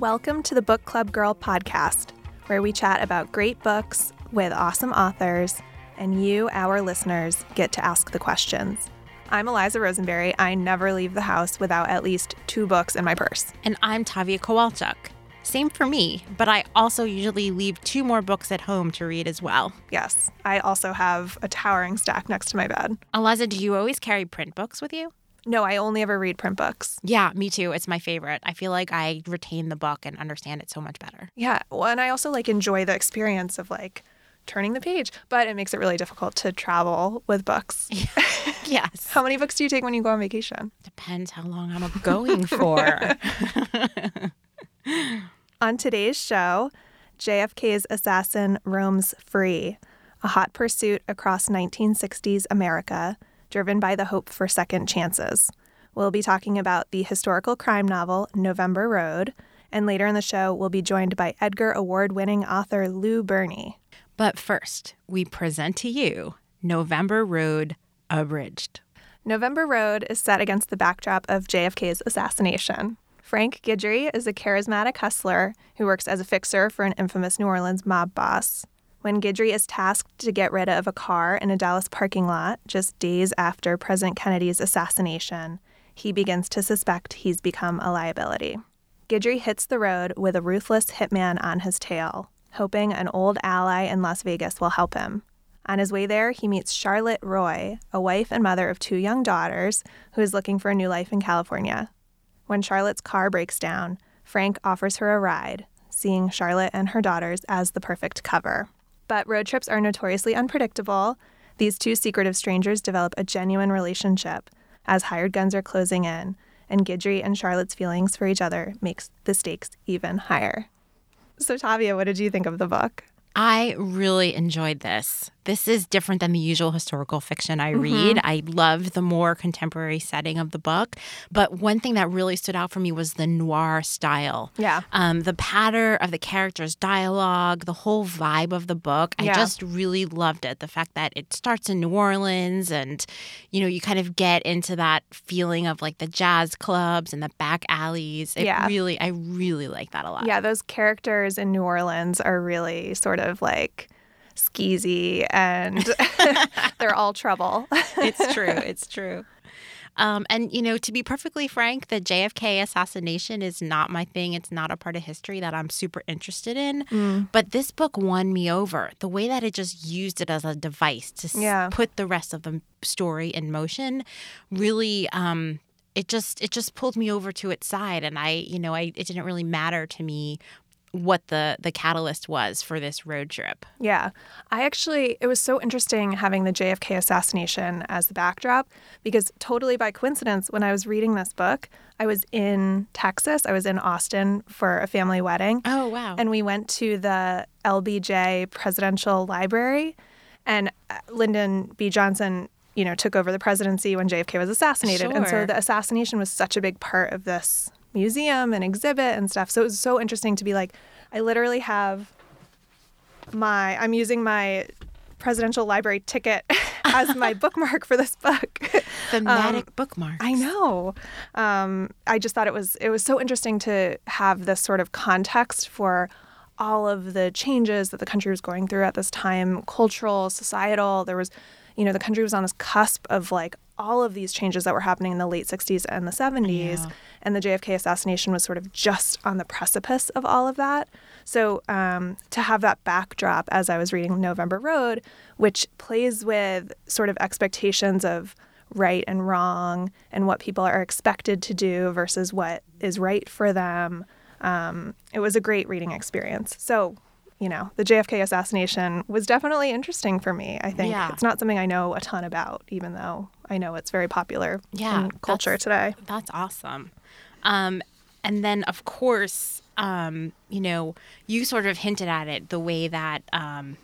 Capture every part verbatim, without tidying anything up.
Welcome to the Book Club Girl podcast, where we chat about great books with awesome authors, and you, our listeners, get to ask the questions. I'm Eliza Rosenberry. I never leave the house without at least two books in my purse. And I'm Tavia Kowalczuk. Same for me, but I also usually leave two more books at home to read as well. Yes, I also have a towering stack next to my bed. Eliza, do you always carry print books with you? No, I only ever read print books. Yeah, me too. It's my favorite. I feel like I retain the book and understand it so much better. Yeah, well, and I also like enjoy the experience of like turning the page, but it makes it really difficult to travel with books. Yes. How many books do you take when you go on vacation? Depends how long I'm going for. On today's show, J F K's assassin roams free, a hot pursuit across nineteen sixties America, driven by the hope for second chances. We'll be talking about the historical crime novel November Road, and later in the show, we'll be joined by Edgar Award-winning author Lou Berney. But first, we present to you November Road Abridged. November Road is set against the backdrop of J F K's assassination. Frank Guidry is a charismatic hustler who works as a fixer for an infamous New Orleans mob boss. When Guidry is tasked to get rid of a car in a Dallas parking lot just days after President Kennedy's assassination, he begins to suspect he's become a liability. Guidry hits the road with a ruthless hitman on his tail, hoping an old ally in Las Vegas will help him. On his way there, he meets Charlotte Roy, a wife and mother of two young daughters, who is looking for a new life in California. When Charlotte's car breaks down, Frank offers her a ride, seeing Charlotte and her daughters as the perfect cover. But road trips are notoriously unpredictable. These two secretive strangers develop a genuine relationship as hired guns are closing in, and Guidry and Charlotte's feelings for each other makes the stakes even higher. So, Tavia, what did you think of the book? I really enjoyed this. This is different than the usual historical fiction I read. Mm-hmm. I loved the more contemporary setting of the book. But one thing that really stood out for me was the noir style. Yeah. Um, the patter of the characters' dialogue, the whole vibe of the book. I yeah. just really loved it. The fact that it starts in New Orleans and, you know, you kind of get into that feeling of like the jazz clubs and the back alleys. It yeah. really, I really like that a lot. Yeah, those characters in New Orleans are really sort of like skeezy and they're all trouble. It's true. It's true. Um, and, you know, to be perfectly frank, the J F K assassination is not my thing. It's not a part of history that I'm super interested in. Mm. But this book won me over. The way that it just used it as a device to yeah. s- put the rest of the story in motion really um, it just it just pulled me over to its side. And I, you know, I it didn't really matter to me what the, the catalyst was for this road trip. Yeah. I actually, it was so interesting having the J F K assassination as the backdrop because totally by coincidence, when I was reading this book, I was in Texas. I was in Austin for a family wedding. Oh, wow. And we went to the L B J Presidential Library, and Lyndon B. Johnson, you know, took over the presidency when J F K was assassinated. Sure. And so the assassination was such a big part of this museum and exhibit and stuff. So it was so interesting to be like, I literally have my, I'm using my presidential library ticket as my bookmark for this book. Thematic um, bookmarks. I know. Um, I just thought it was, it was so interesting to have this sort of context for all of the changes that the country was going through at this time, cultural, societal. There was, you know, the country was on this cusp of like all of these changes that were happening in the late sixties and the seventies. Yeah. And the J F K assassination was sort of just on the precipice of all of that. So um, to have that backdrop as I was reading November Road, which plays with sort of expectations of right and wrong and what people are expected to do versus what is right for them, um, it was a great reading experience. So, you know, the J F K assassination was definitely interesting for me, I think. Yeah. It's not something I know a ton about, even though I know it's very popular yeah, in culture that's, today. That's awesome. Um, and then, of course, um, you know, you sort of hinted at it, the way that um,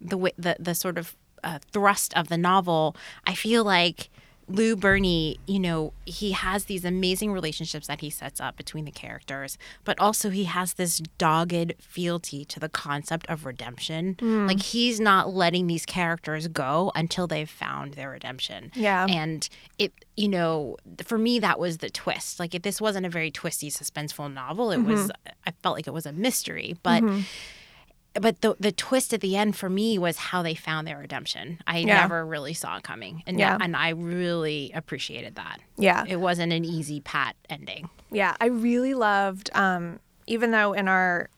the, way, the, the sort of uh, thrust of the novel, I feel like Lou Berney, you know, he has these amazing relationships that he sets up between the characters, but also he has this dogged fealty to the concept of redemption. Mm. Like, he's not letting these characters go until they've found their redemption. Yeah. And it, you know, for me, that was the twist. Like, if this wasn't a very twisty, suspenseful novel, it mm-hmm. was, I felt like it was a mystery, but... Mm-hmm. But the the twist at the end for me was how they found their redemption. I yeah. never really saw it coming. And, yeah. and I really appreciated that. Yeah. It wasn't an easy pat ending. Yeah. I really loved, um, even though in our,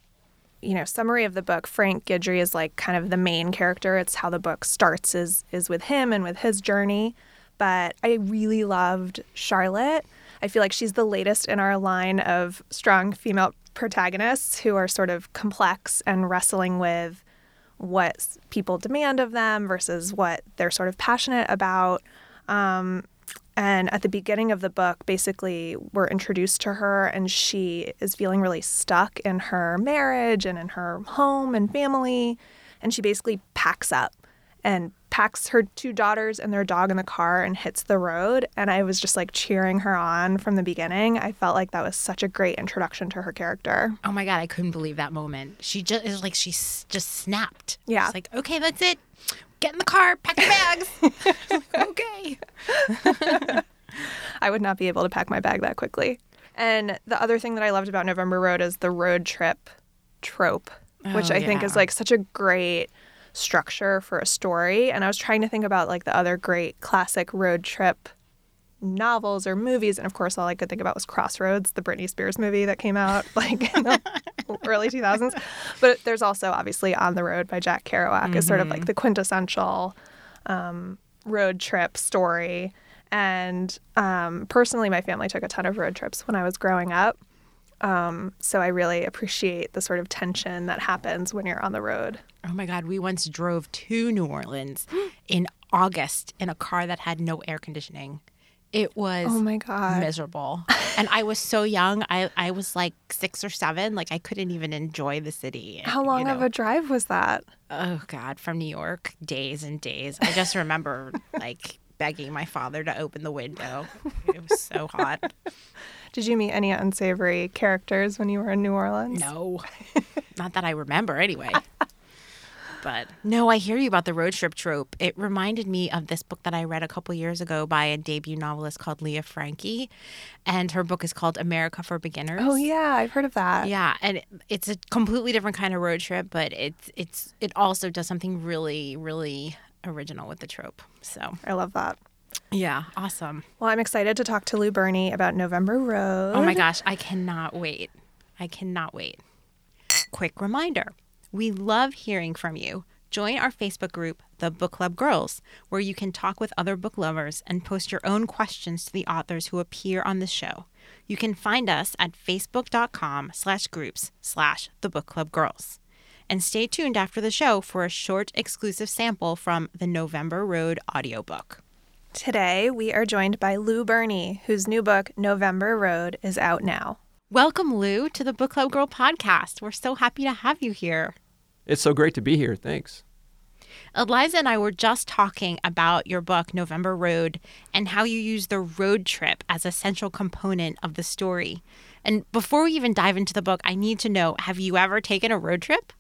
you know, summary of the book, Frank Guidry is like kind of the main character. It's how the book starts is is with him and with his journey. But I really loved Charlotte. I feel like she's the latest in our line of strong female protagonists who are sort of complex and wrestling with what people demand of them versus what they're sort of passionate about. Um, and at the beginning of the book, basically, we're introduced to her, and she is feeling really stuck in her marriage and in her home and family. And she basically packs up and packs her two daughters and their dog in the car and hits the road. And I was just like cheering her on from the beginning. I felt like that was such a great introduction to her character. Oh my God, I couldn't believe that moment. She just is like, she s- just snapped. Yeah. It's like, okay, that's it. Get in the car, pack your bags. Okay. I would not be able to pack my bag that quickly. And the other thing that I loved about November Road is the road trip trope, oh, which I yeah. think is like such a great structure for a story. And I was trying to think about like the other great classic road trip novels or movies, and of course all I could think about was Crossroads, the Britney Spears movie that came out like in the early two thousands. But there's also obviously On the Road by Jack Kerouac mm-hmm. is sort of like the quintessential um, road trip story. And um, personally, my family took a ton of road trips when I was growing up. Um, so I really appreciate the sort of tension that happens when you're on the road. Oh my God, we once drove to New Orleans in August in a car that had no air conditioning. It was oh my God. miserable. And I was so young. I, I was like six or seven. Like, I couldn't even enjoy the city. How long you know. of a drive was that? Oh God, from New York, days and days. I just remember like begging my father to open the window. It was so hot. Did you meet any unsavory characters when you were in New Orleans? No. Not that I remember, anyway. But no, I hear you about the road trip trope. It reminded me of this book that I read a couple years ago by a debut novelist called Leah Frankie. And her book is called America for Beginners. Oh, yeah. I've heard of that. Yeah. And it's a completely different kind of road trip, but it's it's it also does something really, really original with the trope. So I love that. Yeah, awesome. Well, I'm excited to talk to Lou Berney about November Road. Oh my gosh, I cannot wait. I cannot wait. Quick reminder, we love hearing from you. Join our Facebook group, The Book Club Girls, where you can talk with other book lovers and post your own questions to the authors who appear on the show. You can find us at facebook.com slash groups slash The Book Club Girls. And stay tuned after the show for a short exclusive sample from the November Road audiobook. Today, we are joined by Lou Berney, whose new book, November Road, is out now. Welcome, Lou, to the Book Club Girl podcast. We're so happy to have you here. It's so great to be here. Thanks. Eliza and I were just talking about your book, November Road, and how you use the road trip as a central component of the story. And before we even dive into the book, I need to know, have you ever taken a road trip?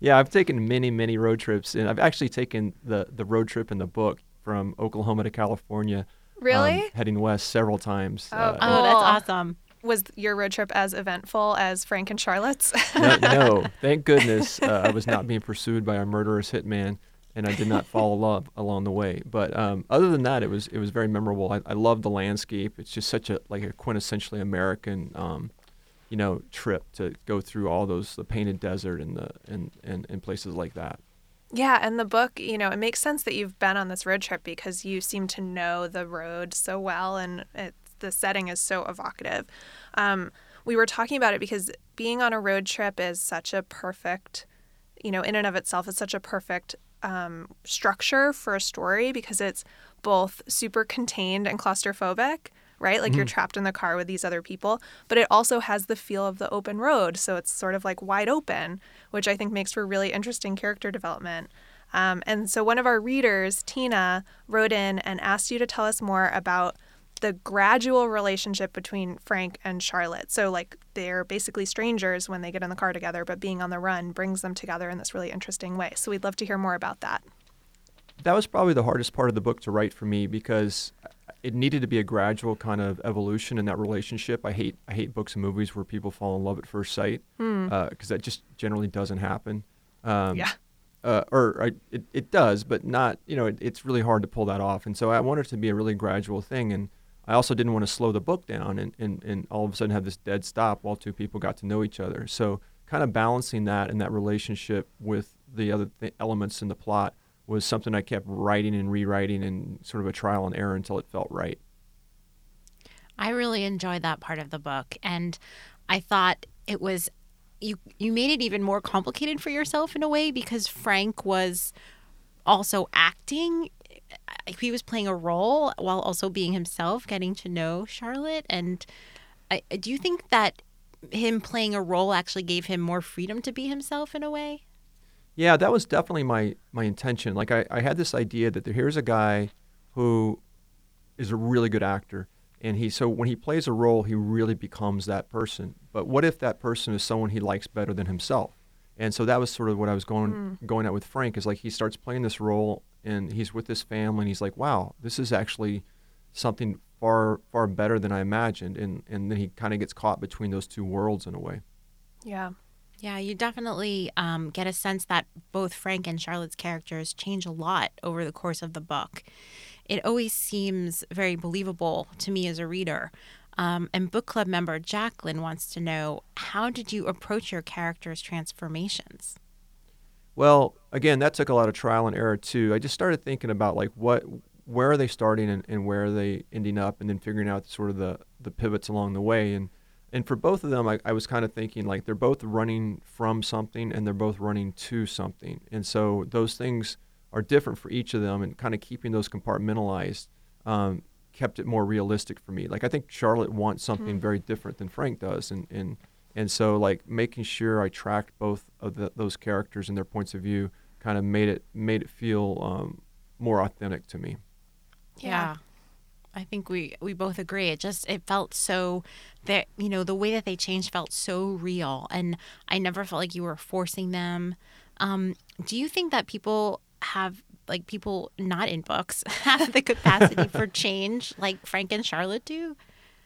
Yeah, I've taken many, many road trips, and I've actually taken the, the road trip in the book from Oklahoma to California. Really? Um, heading west several times. Oh, uh, oh that's awesome. Was your road trip as eventful as Frank and Charlotte's? no, no, thank goodness uh, I was not being pursued by a murderous hitman, and I did not fall in love along the way. But um, other than that, it was it was very memorable. I, I love the landscape. It's just such a like a quintessentially American, um, you know, trip to go through all those the painted desert and the and, and, and places like that. Yeah, and the book, you know, it makes sense that you've been on this road trip because you seem to know the road so well, and it, the setting is so evocative. Um, we were talking about it because being on a road trip is such a perfect, you know, in and of itself is such a perfect um, structure for a story because it's both super contained and claustrophobic, right? Like mm-hmm. you're trapped in the car with these other people, but it also has the feel of the open road. So it's sort of like wide open, which I think makes for really interesting character development. Um, and so one of our readers, Tina, wrote in and asked you to tell us more about the gradual relationship between Frank and Charlotte. So, like, they're basically strangers when they get in the car together, but being on the run brings them together in this really interesting way. So we'd love to hear more about that. That was probably the hardest part of the book to write for me, because it needed to be a gradual kind of evolution in that relationship. I hate I hate books and movies where people fall in love at first sight, because mm. uh, that just generally doesn't happen. Um, yeah. Uh, or I, it, it does, but not, you know, it, it's really hard to pull that off. And so I wanted it to be a really gradual thing. And I also didn't want to slow the book down and, and, and all of a sudden have this dead stop while two people got to know each other. So kind of balancing that and that relationship with the other th- elements in the plot was something I kept writing and rewriting and sort of a trial and error until it felt right. I really enjoyed that part of the book. And I thought it was, you you made it even more complicated for yourself in a way, because Frank was also acting. He was playing a role while also being himself, getting to know Charlotte. And I, do you think that him playing a role actually gave him more freedom to be himself in a way? Yeah, that was definitely my, my intention. Like, I, I had this idea that here's a guy who is a really good actor. And he so when he plays a role, he really becomes that person. But what if that person is someone he likes better than himself? And so that was sort of what I was going mm. going at with Frank, is like he starts playing this role and he's with this family and he's like, wow, this is actually something far, far better than I imagined. And, and then he kind of gets caught between those two worlds in a way. Yeah. Yeah, you definitely um, get a sense that both Frank and Charlotte's characters change a lot over the course of the book. It always seems very believable to me as a reader. Um, and book club member Jacqueline wants to know, how did you approach your characters' transformations? Well, again, that took a lot of trial and error, too. I just started thinking about, like, what, where are they starting and, and where are they ending up, and then figuring out sort of the, the pivots along the way. And and for both of them, I, I was kind of thinking, like, they're both running from something and they're both running to something. And so those things are different for each of them, and kind of keeping those compartmentalized um, kept it more realistic for me. Like, I think Charlotte wants something mm-hmm. very different than Frank does. And, and and so, like, making sure I tracked both of the, those characters and their points of view kind of made it made it feel um, more authentic to me. Yeah. yeah. I think we, we both agree. It just, it felt so that, you know, the way that they changed felt so real, and I never felt like you were forcing them. Um, do you think that people have, like, people not in books have the capacity for change like Frank and Charlotte do?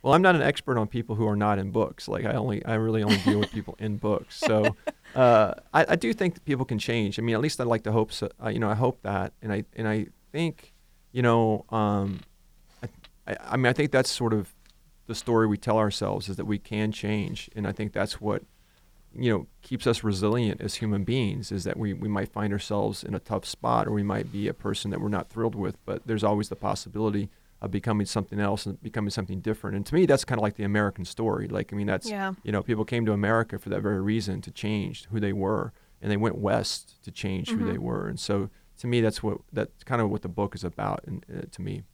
Well, I'm not an expert on people who are not in books. Like, I only, I really only deal with people in books. So uh, I, I do think that people can change. I mean, at least I like to hope so. Uh, you know, I hope that, and I, and I think, you know, um, I, I mean, I think that's sort of the story we tell ourselves, is that we can change. And I think that's what, you know, keeps us resilient as human beings, is that we, we might find ourselves in a tough spot, or we might be a person that we're not thrilled with, but there's always the possibility of becoming something else and becoming something different. And to me, that's kind of like the American story. Like, I mean, that's, yeah. you know, people came to America for that very reason, to change who they were, and they went west to change mm-hmm. who they were. And so to me, that's what, that's kind of what the book is about, and uh, to me.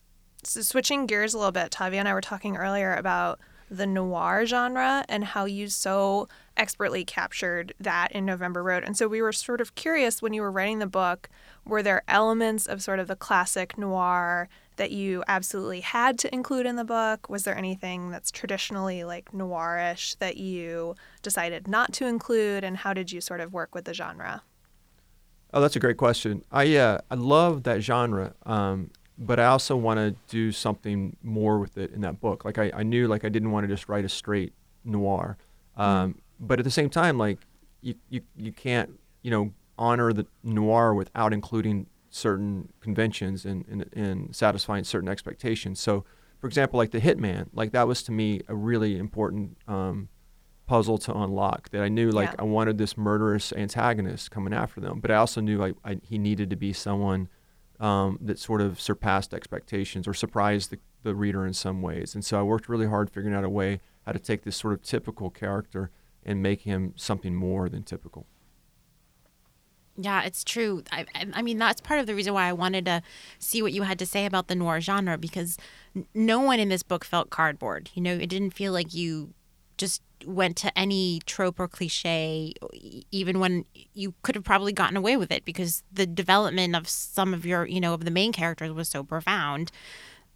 So switching gears a little bit, Tavia and I were talking earlier about the noir genre and how you so expertly captured that in November Road. And so we were sort of curious, when you were writing the book, were there elements of sort of the classic noir that you absolutely had to include in the book? Was there anything that's traditionally, like, noirish that you decided not to include? And how did you sort of work with the genre? Oh, that's a great question. I, uh, I love that genre. Um, But I also want to do something more with it in that book. Like, I, I knew, like, I didn't want to just write a straight noir. Um, mm. But at the same time, like, you, you you can't, you know, honor the noir without including certain conventions and, and, and satisfying certain expectations. So, for example, like The Hitman, like, that was to me a really important um, puzzle to unlock, that I knew, like, yeah. I wanted this murderous antagonist coming after them. But I also knew I, I he needed to be someone Um, that sort of surpassed expectations or surprised the, the reader in some ways. And so I worked really hard figuring out a way how to take this sort of typical character and make him something more than typical. Yeah, it's true. I, I mean, that's part of the reason why I wanted to see what you had to say about the noir genre, because no one in this book felt cardboard. You know, it didn't feel like you just went to any trope or cliche, even when you could have probably gotten away with it because the development of some of your, you know, of the main characters was so profound.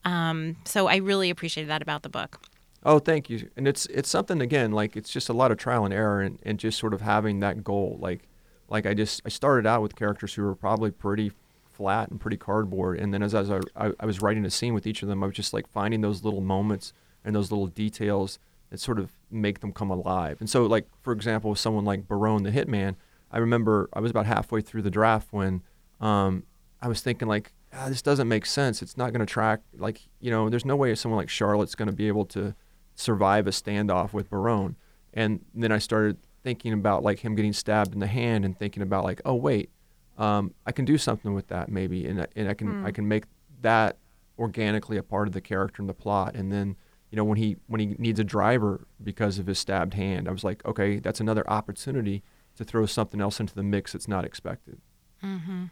Um, so I really appreciated that about the book. Oh, thank you. And it's it's something, again, like it's just a lot of trial and error and, and just sort of having that goal. Like like I just I started out with characters who were probably pretty flat and pretty cardboard. And then as, as I, I, I was writing a scene with each of them, I was just like finding those little moments and those little details that sort of make them come alive. And so, like, for example, with someone like Barone the Hitman, I remember I was about halfway through the draft when um, I was thinking, like, ah, this doesn't make sense. It's not going to track. Like, you know, there's no way someone like Charlotte's going to be able to survive a standoff with Barone. And then I started thinking about, like, him getting stabbed in the hand and thinking about, like, oh, wait, um, I can do something with that maybe. And, and I can mm. I can make that organically a part of the character and the plot. And then, you know, when he when he needs a driver because of his stabbed hand, I was like, okay, that's another opportunity to throw something else into the mix that's not expected. Mm-hmm.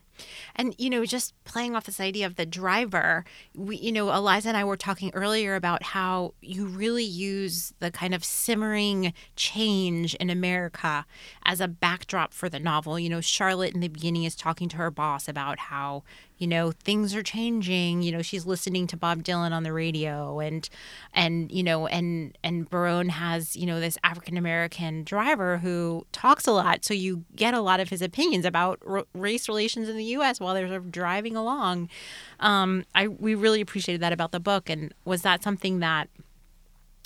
And, you know, just playing off this idea of the driver, we, you know, Eliza and I were talking earlier about how you really use the kind of simmering change in America as a backdrop for the novel. You know, Charlotte in the beginning is talking to her boss about how, you know, things are changing. You know, she's listening to Bob Dylan on the radio and, and you know, and and Barone has, you know, this African-American driver who talks a lot. So you get a lot of his opinions about r- race relations in the U S while they're sort of driving along. Um, I we really appreciated that about the book. And was that something that,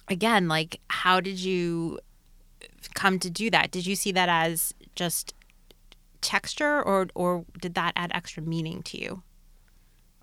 again, like, how did you come to do that? Did you see that as just texture, or or did that add extra meaning to you?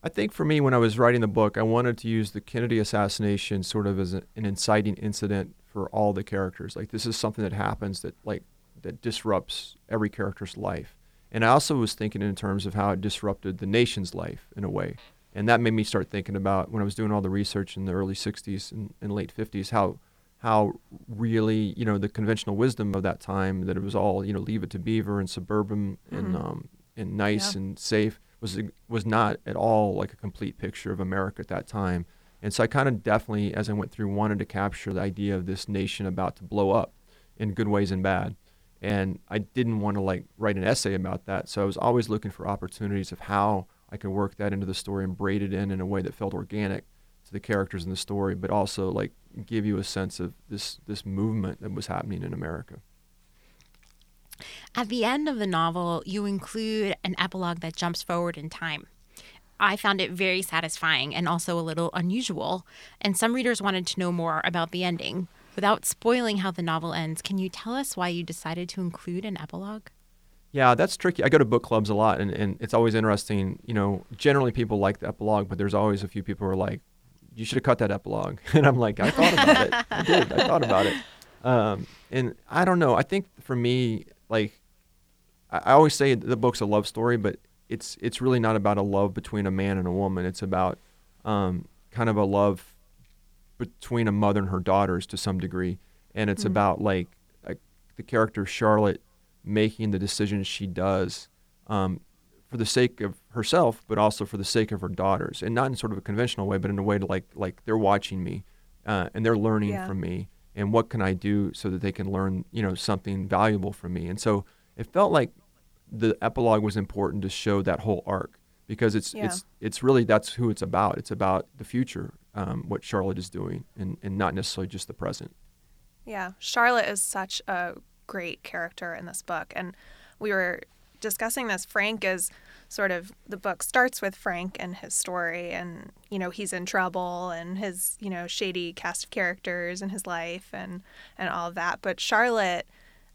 I think for me, when I was writing the book, I wanted to use the Kennedy assassination sort of as a, an inciting incident for all the characters. Like, this is something that happens that, like, that disrupts every character's life. And I also was thinking in terms of how it disrupted the nation's life in a way. And that made me start thinking about, when I was doing all the research in the early sixties and, and late fifties, how how really, you know, the conventional wisdom of that time, that it was all, you know, leave it to Beaver and suburban mm-hmm. and um, and nice yeah. and safe, was was not at all like a complete picture of America at that time. And so I kind of definitely, as I went through, wanted to capture the idea of this nation about to blow up in good ways and bad. And I didn't want to, like, write an essay about that. So I was always looking for opportunities of how I could work that into the story and braid it in in a way that felt organic to the characters in the story, but also, like, give you a sense of this, this movement that was happening in America. At the end of the novel, you include an epilogue that jumps forward in time. I found it very satisfying and also a little unusual, and some readers wanted to know more about the ending. Without spoiling how the novel ends, can you tell us why you decided to include an epilogue? Yeah, that's tricky. I go to book clubs a lot, and, and it's always interesting. You know, generally people like the epilogue, but there's always a few people who are like, you should have cut that epilogue. And I'm like, I thought about it. I did. I thought about it. Um, and I don't know. I think for me, like, I, I always say the book's a love story, but it's it's really not about a love between a man and a woman. It's about um, kind of a love between a mother and her daughters to some degree. And it's mm-hmm. about like, like the character Charlotte making the decisions she does um, for the sake of herself, but also for the sake of her daughters. And not in sort of a conventional way, but in a way to like, like they're watching me uh, and they're learning yeah. from me. And what can I do so that they can learn, you know, something valuable from me? And so it felt like the epilogue was important to show that whole arc, because it's, yeah. it's, it's really, that's who it's about. It's about the future. Um, what Charlotte is doing and, and not necessarily just the present. Yeah, Charlotte is such a great character in this book. And we were discussing this. Frank is sort of, the book starts with Frank and his story and, you know, he's in trouble and his, you know, shady cast of characters in his life and, and all of that. But Charlotte,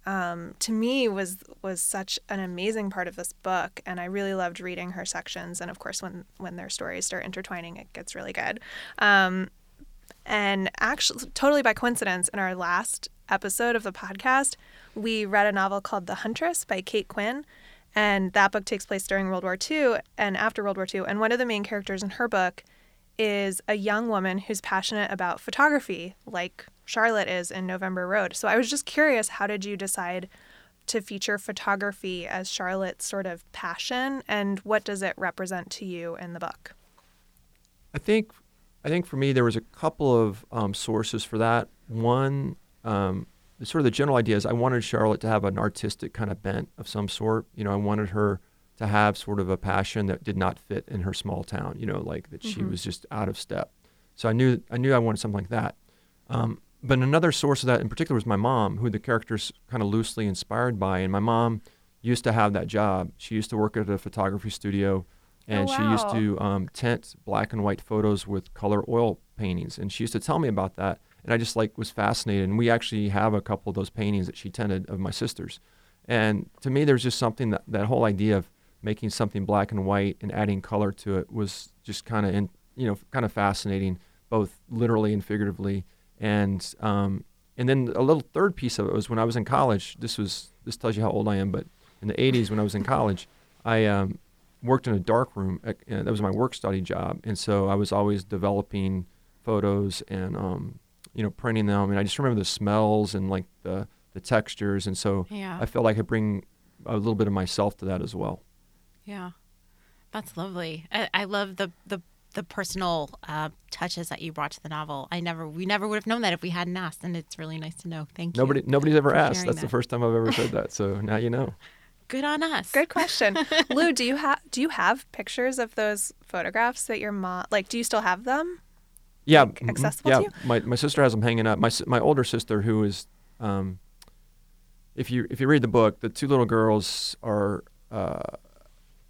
um, to me, was was such an amazing part of this book. And I really loved reading her sections. And of course, when, when their stories start intertwining, it gets really good. Um, and actually, totally by coincidence, in our last episode of the podcast, we read a novel called The Huntress by Kate Quinn. And that book takes place during World War Two and after World War Two. And one of the main characters in her book is a young woman who's passionate about photography, like Charlotte is in November Road. So I was just curious, how did you decide to feature photography as Charlotte's sort of passion, and what does it represent to you in the book? I think I think for me there was a couple of um, sources for that. One, um, sort of the general idea is I wanted Charlotte to have an artistic kind of bent of some sort. You know, I wanted her to have sort of a passion that did not fit in her small town, you know, like that mm-hmm. she was just out of step. So I knew I knew I wanted something like that. Um, but another source of that in particular was my mom, who the character's kind of loosely inspired by. And my mom used to have that job. She used to work at a photography studio, and oh, wow. she used to um, tint black and white photos with color oil paintings. And she used to tell me about that. And I just like was fascinated. And we actually have a couple of those paintings that she tinted of my sisters. And to me, there's just something that that whole idea of making something black and white and adding color to it was just kind of, you know, kind of fascinating, both literally and figuratively. And um, and then a little third piece of it was when I was in college. This was this tells you how old I am, but in the eighties when I was in college, I um, worked in a dark room. At, uh, that was my work study job, and so I was always developing photos and um, you know printing them. And I just remember the smells and like the the textures, and so yeah. I felt like I bring a little bit of myself to that as well. Yeah, that's lovely. I, I love the the. the personal uh, touches that you brought to the novel. I never, we never would have known that if we hadn't asked, and it's really nice to know. Thank you. Nobody, nobody's ever asked. That's that. The first time I've ever said that. So now you know. Good on us. Good question, Lou. Do you have do you have pictures of those photographs that your mom? Like, do you still have them? Yeah, like, accessible yeah. to you? My my sister has them hanging up. My my older sister, who is, um, if you if you read the book, the two little girls are uh,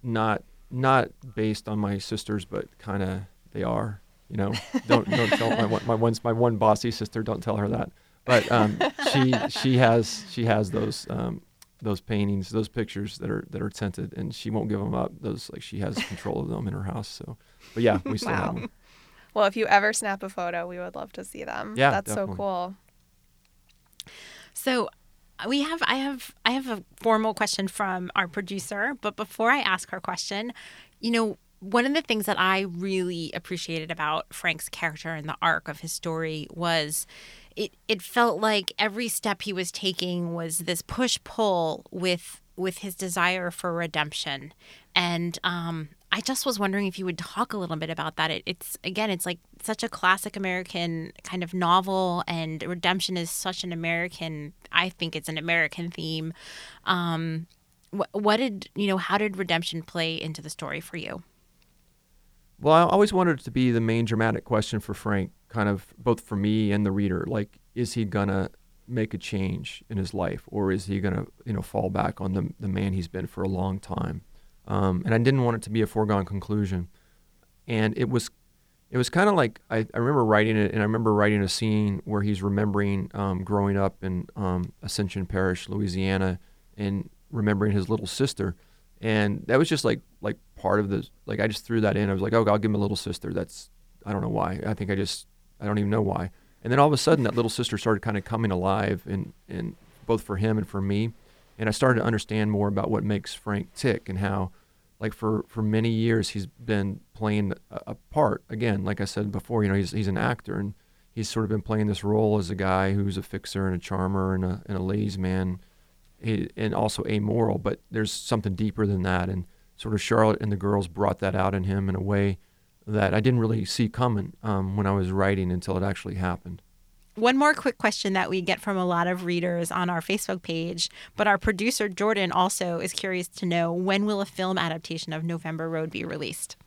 not. Not based on my sisters, but kind of they are, you know. Don't don't tell my one, my one my one bossy sister. Don't tell her that. But um, she she has she has those um, those paintings, those pictures that are that are tinted, and she won't give them up. Those like she has control of them in her house. So, but yeah, we still wow. have them. Well, if you ever snap a photo, we would love to see them. Yeah, that's definitely. So cool. So. We have, I have, I have a formal question from our producer, but before I ask her question, you know, one of the things that I really appreciated about Frank's character and the arc of his story was it, it felt like every step he was taking was this push-pull with, with his desire for redemption. And, um, I just was wondering if you would talk a little bit about that. It, it's, again, it's like such a classic American kind of novel, and redemption is such an American, I think it's an American theme. Um, wh- what did, you know, how did redemption play into the story for you? Well, I always wanted it to be the main dramatic question for Frank, kind of both for me and the reader. Like, is he going to make a change in his life, or is he going to, you know, fall back on the the man he's been for a long time? Um, and I didn't want it to be a foregone conclusion. And it was it was kind of like, I, I remember writing it, and I remember writing a scene where he's remembering um, growing up in um, Ascension Parish, Louisiana, and remembering his little sister. And that was just like like part of the, like I just threw that in. I was like, oh, I'll give him a little sister. That's, I don't know why. I think I just, I don't even know why. And then all of a sudden that little sister started kind of coming alive, and, and both for him and for me. And I started to understand more about what makes Frank tick, and how, like, for, for many years he's been playing a, a part. Again, like I said before, you know, he's he's an actor, and he's sort of been playing this role as a guy who's a fixer and a charmer and a and a ladies' man, he, and also amoral. But there's something deeper than that, and sort of Charlotte and the girls brought that out in him in a way that I didn't really see coming um, when I was writing until it actually happened. One more quick question that we get from a lot of readers on our Facebook page, but our producer, Jordan, also is curious to know, when will a film adaptation of November Road be released?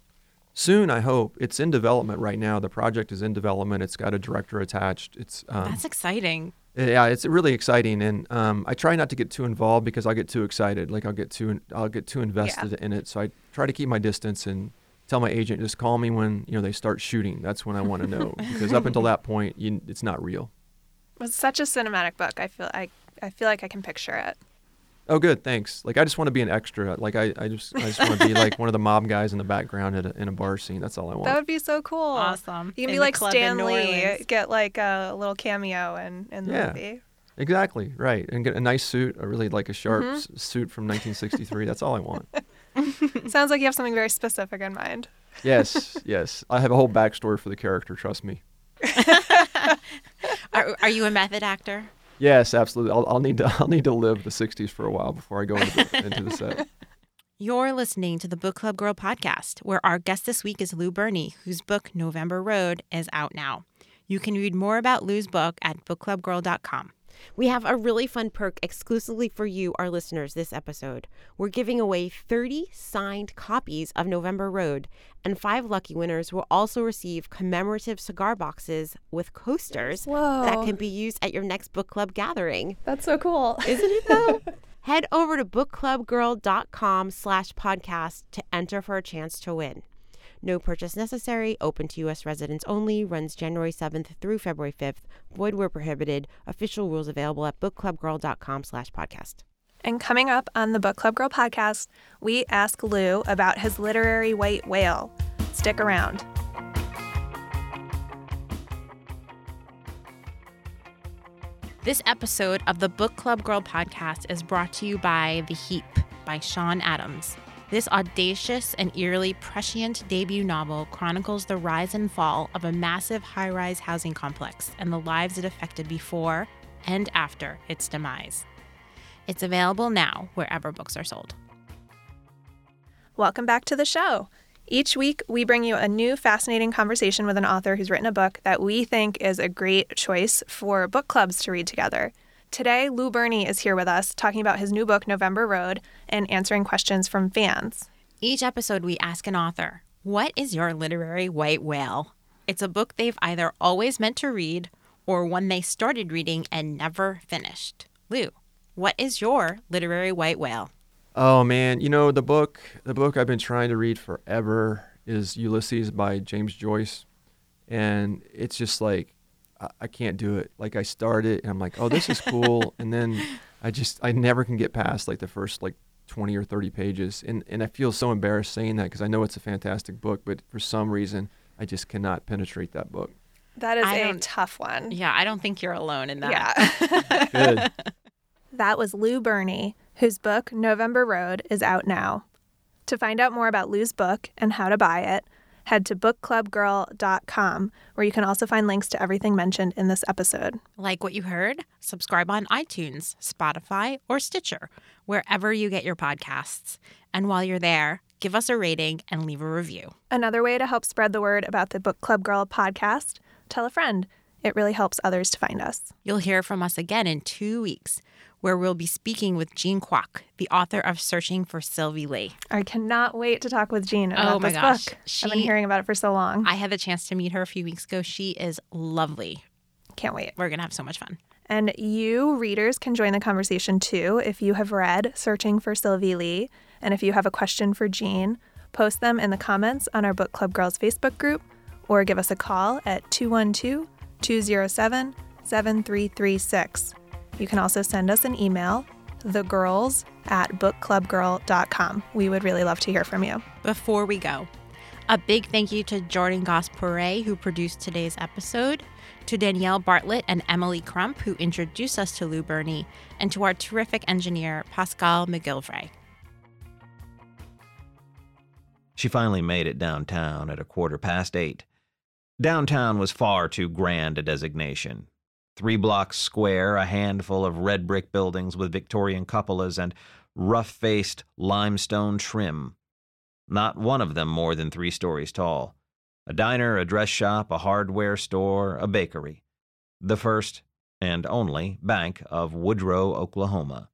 Soon, I hope. It's in development right now. The project is in development. It's got a director attached. It's um, That's exciting. Yeah, it's really exciting. And um, I try not to get too involved because I'll get too excited. Like I'll get too, I'll get too invested yeah. in it. So I try to keep my distance and tell my agent, just call me when you know they start shooting. That's when I want to know, because up until that point, you, it's not real. It's such a cinematic book. I feel I I feel like I can picture it. Oh, good, thanks. Like I just want to be an extra. Like I, I just I just want to be like one of the mob guys in the background at a, in a bar scene. That's all I want. That would be so cool. Awesome. You can in be like Stan Lee, get like a little cameo in in the yeah, movie. Exactly right, and get a nice suit. I really like a sharp mm-hmm. s- suit from nineteen sixty-three. That's all I want. Sounds like you have something very specific in mind. Yes, yes. I have a whole backstory for the character, trust me. are, are you a method actor? Yes, absolutely. I'll, I'll need to I'll need to live the sixties for a while before I go into the, into the set. You're listening to the Book Club Girl podcast, where our guest this week is Lou Berney, whose book November Road is out now. You can read more about Lou's book at book club girl dot com. We have a really fun perk exclusively for you, our listeners, this episode. We're giving away thirty signed copies of November Road, and five lucky winners will also receive commemorative cigar boxes with coasters Whoa. That can be used at your next book club gathering. That's so cool. Isn't it, though? Head over to bookclubgirl.com slash podcast to enter for a chance to win. No purchase necessary, open to U S residents only, runs January seventh through February fifth, void where prohibited, official rules available at bookclubgirl.com slash podcast. And coming up on the Book Club Girl podcast, we ask Lou about his literary white whale. Stick around. This episode of the Book Club Girl podcast is brought to you by The Heap by Sean Adams. This audacious and eerily prescient debut novel chronicles the rise and fall of a massive high-rise housing complex and the lives it affected before and after its demise. It's available now wherever books are sold. Welcome back to the show. Each week, we bring you a new fascinating conversation with an author who's written a book that we think is a great choice for book clubs to read together. Today, Lou Berney is here with us talking about his new book, November Road, and answering questions from fans. Each episode, we ask an author, what is your literary white whale? It's a book they've either always meant to read or one they started reading and never finished. Lou, what is your literary white whale? Oh, man. You know, the book the book I've been trying to read forever is Ulysses by James Joyce. And it's just like, I can't do it. Like, I start it and I'm like, oh, this is cool. And then I just, I never can get past like the first like twenty or thirty pages. And and I feel so embarrassed saying that because I know it's a fantastic book, but for some reason, I just cannot penetrate that book. That is I a tough one. Yeah, I don't think you're alone in that. Yeah. Good. That was Lou Berney, whose book, November Road, is out now. To find out more about Lou's book and how to buy it, head to book club girl dot com, where you can also find links to everything mentioned in this episode. Like what you heard? Subscribe on iTunes, Spotify, or Stitcher, wherever you get your podcasts. And while you're there, give us a rating and leave a review. Another way to help spread the word about the Book Club Girl podcast, tell a friend. It really helps others to find us. You'll hear from us again in two weeks, where we'll be speaking with Jean Kwok, the author of Searching for Sylvie Lee. I cannot wait to talk with Jean about oh my this gosh. book. She, I've been hearing about it for so long. I had the chance to meet her a few weeks ago. She is lovely. Can't wait. We're going to have so much fun. And you readers can join the conversation too if you have read Searching for Sylvie Lee. And if you have a question for Jean, post them in the comments on our Book Club Girls Facebook group or give us a call at two one two, two zero seven, seven three three six. You can also send us an email, thegirls at bookclubgirl.com. We would really love to hear from you. Before we go, a big thank you to Jordan Goss-Perret, who produced today's episode, to Danielle Bartlett and Emily Crump, who introduced us to Lou Berney, and to our terrific engineer, Pascal McGillivray. She finally made it downtown at a quarter past eight. Downtown was far too grand a designation. Three blocks square, a handful of red brick buildings with Victorian cupolas and rough-faced limestone trim. Not one of them more than three stories tall. A diner, a dress shop, a hardware store, a bakery. The first and only bank of Woodrow, Oklahoma.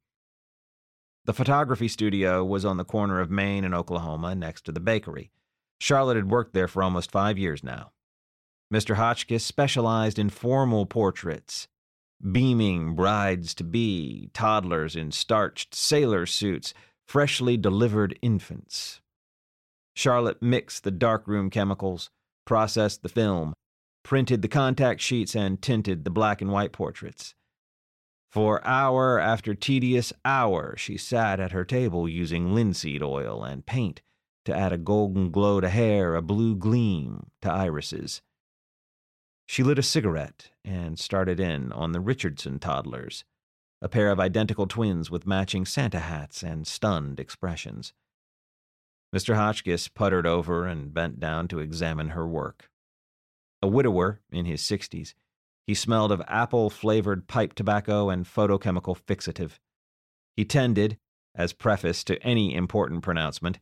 The photography studio was on the corner of Main and Oklahoma next to the bakery. Charlotte had worked there for almost five years now. Mister Hotchkiss specialized in formal portraits, beaming brides-to-be, toddlers in starched sailor suits, freshly delivered infants. Charlotte mixed the darkroom chemicals, processed the film, printed the contact sheets, and tinted the black and white portraits. For hour after tedious hour, she sat at her table using linseed oil and paint to add a golden glow to hair, a blue gleam to irises. She lit a cigarette and started in on the Richardson toddlers, a pair of identical twins with matching Santa hats and stunned expressions. Mister Hotchkiss puttered over and bent down to examine her work. A widower in his sixties, he smelled of apple-flavored pipe tobacco and photochemical fixative. He tended, as preface to any important pronouncement,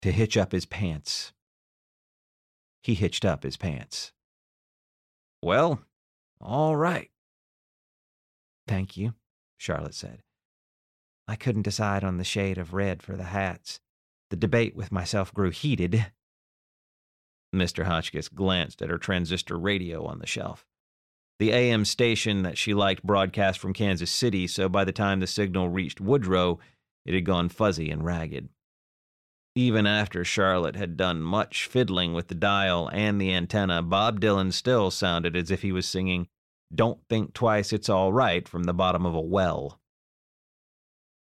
to hitch up his pants. He hitched up his pants. Well, all right. "Thank you," Charlotte said. I couldn't decide on the shade of red for the hats. The debate with myself grew heated. Mister Hotchkiss glanced at her transistor radio on the shelf. The A M station that she liked broadcast from Kansas City, so by the time the signal reached Woodrow, it had gone fuzzy and ragged. Even after Charlotte had done much fiddling with the dial and the antenna, Bob Dylan still sounded as if he was singing, "Don't Think Twice, It's All Right," from the bottom of a well.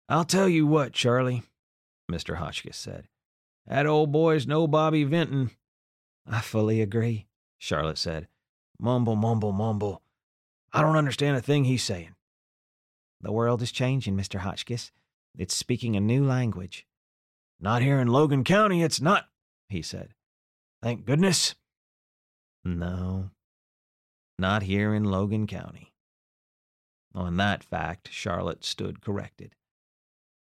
"I'll tell you what, Charlie," Mister Hotchkiss said. "That old boy's no Bobby Vinton." "I fully agree," Charlotte said. "Mumble, mumble, mumble. I don't understand a thing he's saying." "The world is changing, Mister Hotchkiss. It's speaking a new language." "Not here in Logan County, it's not," he said. "Thank goodness." No, not here in Logan County. On that fact, Charlotte stood corrected.